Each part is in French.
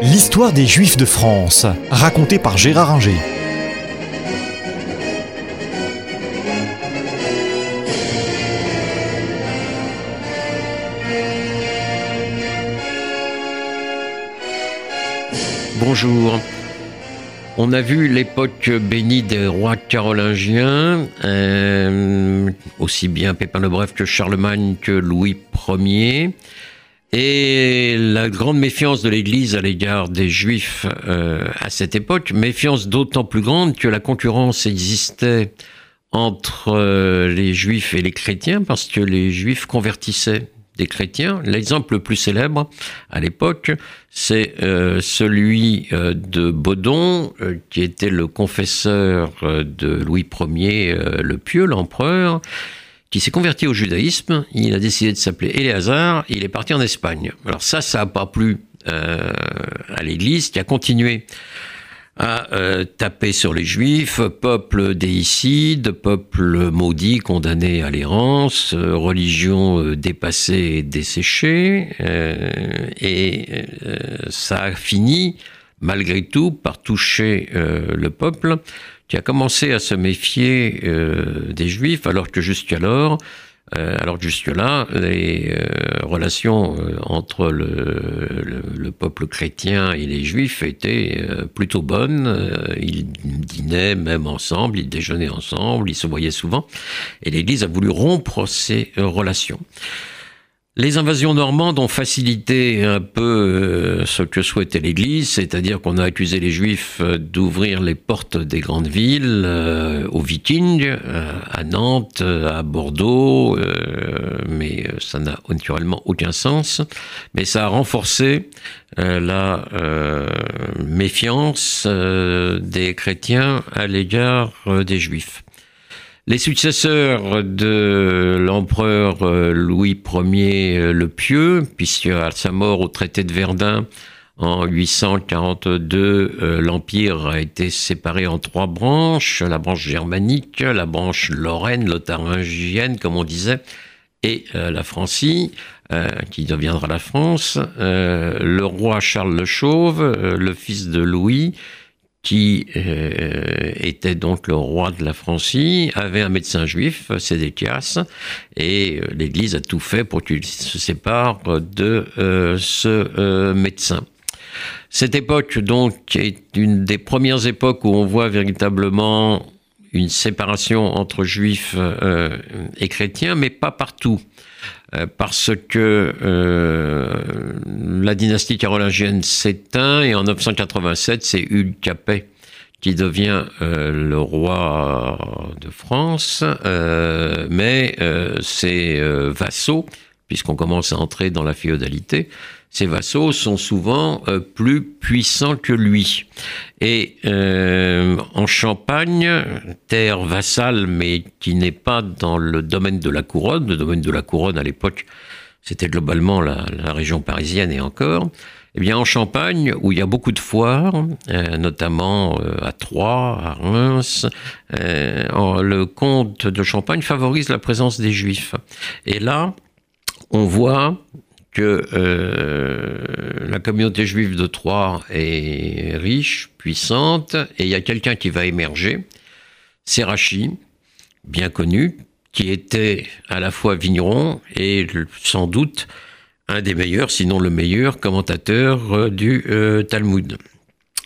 L'histoire des Juifs de France, racontée par Gérard Angers. Bonjour. On a vu l'époque bénie des rois carolingiens, aussi bien Pépin le Bref que Charlemagne que Louis Ier. Et la grande méfiance de l'Église à l'égard des Juifs à cette époque, méfiance d'autant plus grande que la concurrence existait entre les Juifs et les chrétiens, parce que les Juifs convertissaient des chrétiens. L'exemple le plus célèbre à l'époque, c'est celui de Bodon, qui était le confesseur de Louis Ier, le Pieux, l'empereur, qui s'est converti au judaïsme. Il a décidé de s'appeler Eléazar, il est parti en Espagne. Alors ça n'a pas plu à l'Église, qui a continué à taper sur les Juifs, peuple déicide, peuple maudit, condamné à l'errance, religion dépassée et desséchée. Ça a fini, malgré tout, par toucher le peuple, qui a commencé à se méfier des Juifs, alors que jusque-là, les relations entre le peuple chrétien et les Juifs étaient plutôt bonnes. Ils dînaient même ensemble, ils déjeunaient ensemble, ils se voyaient souvent. Et l'Église a voulu rompre ces relations. Les invasions normandes ont facilité un peu ce que souhaitait l'Église, c'est-à-dire qu'on a accusé les Juifs d'ouvrir les portes des grandes villes aux Vikings, à Nantes, à Bordeaux, mais ça n'a naturellement aucun sens. Mais ça a renforcé la méfiance des chrétiens à l'égard des Juifs. Les successeurs de l'empereur Louis Ier le Pieux, puisque à sa mort au traité de Verdun en 842, l'empire a été séparé en trois branches, la branche germanique, la branche lorraine, lotharingienne comme on disait, et la Francie, qui deviendra la France. Le roi Charles le Chauve, le fils de Louis, qui était donc le roi de la Francie, avait un médecin juif, Cédéthias, et l'Église a tout fait pour qu'il se sépare de ce médecin. Cette époque, donc, est une des premières époques où on voit véritablement une séparation entre juifs et chrétiens, mais pas partout, parce que la dynastie carolingienne s'éteint et en 987, c'est Hugues Capet qui devient le roi de France, mais ses vassaux, puisqu'on commence à entrer dans la féodalité, ses vassaux sont souvent plus puissants que lui. Et en Champagne, terre vassale, mais qui n'est pas dans le domaine de la couronne, le domaine de la couronne à l'époque, c'était globalement la région parisienne et encore, eh bien en Champagne, où il y a beaucoup de foires, notamment à Troyes, à Reims, le comte de Champagne favorise la présence des Juifs. Et là, on voit que la communauté juive de Troyes est riche, puissante, et il y a quelqu'un qui va émerger, c'est Rashi, bien connu, qui était à la fois vigneron et sans doute un des meilleurs, sinon le meilleur commentateur du Talmud.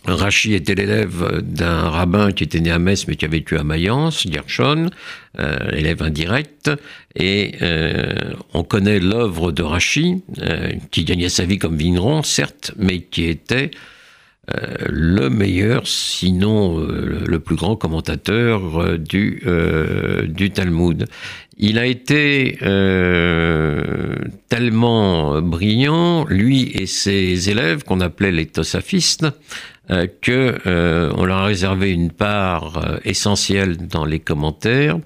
Rashi était l'élève d'un rabbin qui était né à Metz mais qui a vécu à Mayence, Gershon, élève indirect, et on connaît l'œuvre de Rashi, qui gagnait sa vie comme vigneron, certes, mais qui était le meilleur, sinon le plus grand commentateur du Talmud. Il a été tellement brillant, lui et ses élèves, qu'on appelait les Tosafistes, qu'on leur a réservé une part essentielle dans les commentaires.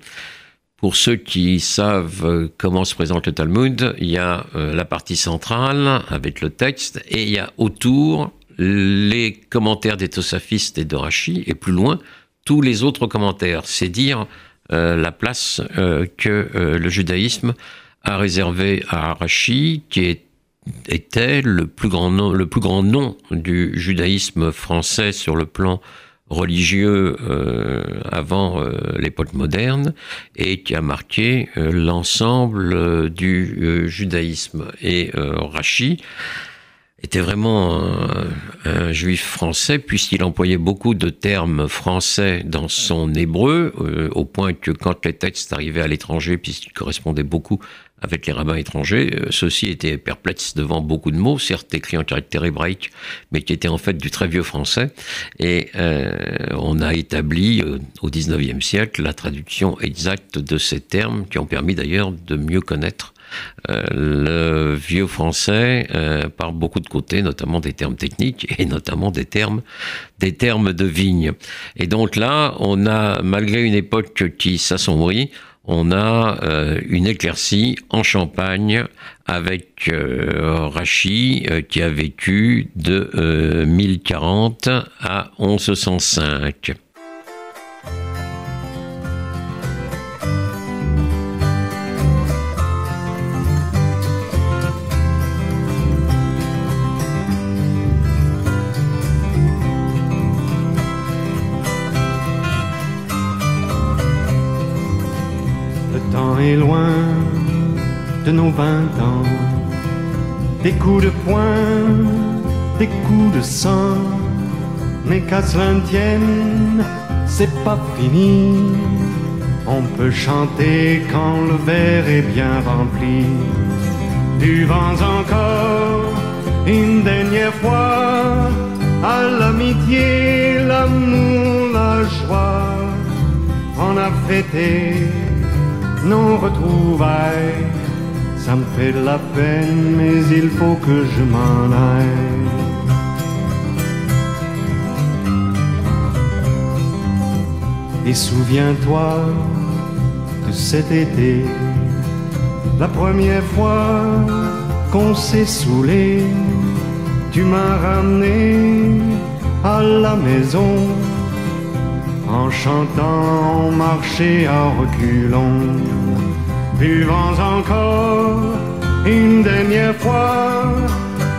Pour ceux qui savent comment se présente le Talmud, il y a la partie centrale avec le texte, et il y a autour les commentaires des Tosafistes et de Rashi, et plus loin, tous les autres commentaires. C'est dire la place que le judaïsme a réservée à Rashi, qui est était le plus grand nom du judaïsme français sur le plan religieux avant l'époque moderne, et qui a marqué l'ensemble du judaïsme. Et Rashi était vraiment un juif français, puisqu'il employait beaucoup de termes français dans son hébreu, au point que quand les textes arrivaient à l'étranger, puisqu'ils correspondaient beaucoup avec les rabbins étrangers, ceux-ci étaient perplexes devant beaucoup de mots, certes écrits en caractère hébraïque, mais qui étaient en fait du très vieux français. Et on a établi au XIXe siècle la traduction exacte de ces termes, qui ont permis d'ailleurs de mieux connaître le vieux français par beaucoup de côtés, notamment des termes techniques et notamment des termes de vigne. Et donc là, on a, malgré une époque qui s'assombrit, on a une éclaircie en Champagne avec Rashi qui a vécu de 1040 à 1105. Loin de nos 20 ans, des coups de poing, des coups de sang, mais qu'à cela ne tienne, c'est pas fini. On peut chanter quand le verre est bien rempli. Tu vends encore une dernière fois à l'amitié, l'amour, la joie. On a fêté non retrouvailles, ça me fait de la peine, mais il faut que je m'en aille. Et souviens-toi de cet été, la première fois qu'on s'est saoulé. Tu m'as ramené à la maison en chantant, en marchant à reculons, buvant encore une dernière fois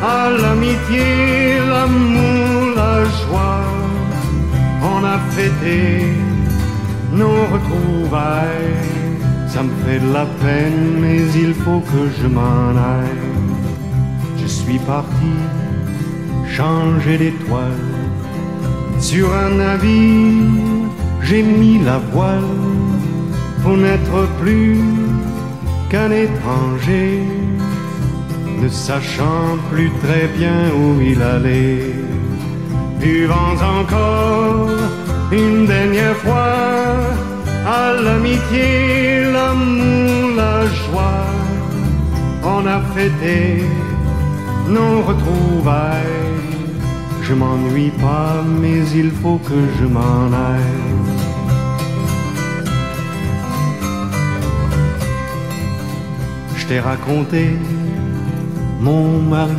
à l'amitié, l'amour, la joie. On a fêté nos retrouvailles, ça me fait de la peine, mais il faut que je m'en aille. Je suis parti changer d'étoile, sur un navire j'ai mis la voile pour n'être plus qu'un étranger, ne sachant plus très bien où il allait. Buvant encore une dernière fois à l'amitié, l'amour, la joie. On a fêté nos retrouvailles. Je m'ennuie pas, mais il faut que je m'en aille. J'ai raconté mon mariage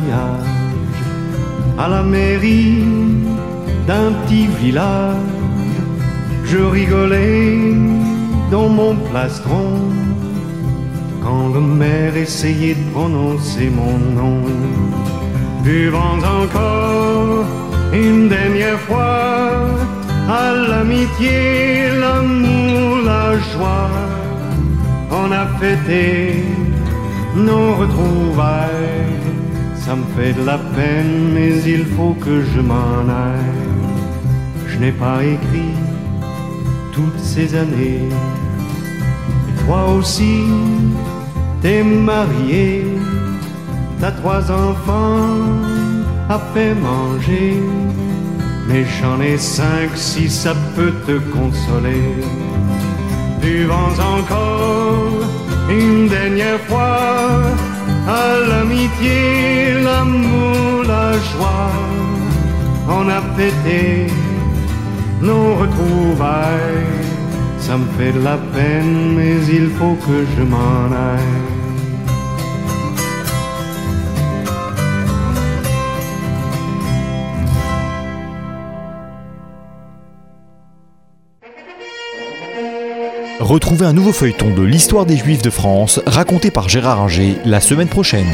à la mairie d'un petit village. Je rigolais dans mon plastron quand le maire essayait de prononcer mon nom. Buvant encore une dernière fois à l'amitié, l'amour, la joie. On a fêté nos retrouvailles, ça me fait de la peine, mais il faut que je m'en aille. Je n'ai pas écrit toutes ces années, et toi aussi t'es marié, t'as 3 enfants à faire manger, mais j'en ai 5 si ça peut te consoler. Buvant encore une dernière fois à l'amitié, l'amour, la joie. On a fêté nos retrouvailles, ça me fait de la peine, mais il faut que je m'en aille. Retrouvez un nouveau feuilleton de l'histoire des Juifs de France, raconté par Gérard Angers, la semaine prochaine.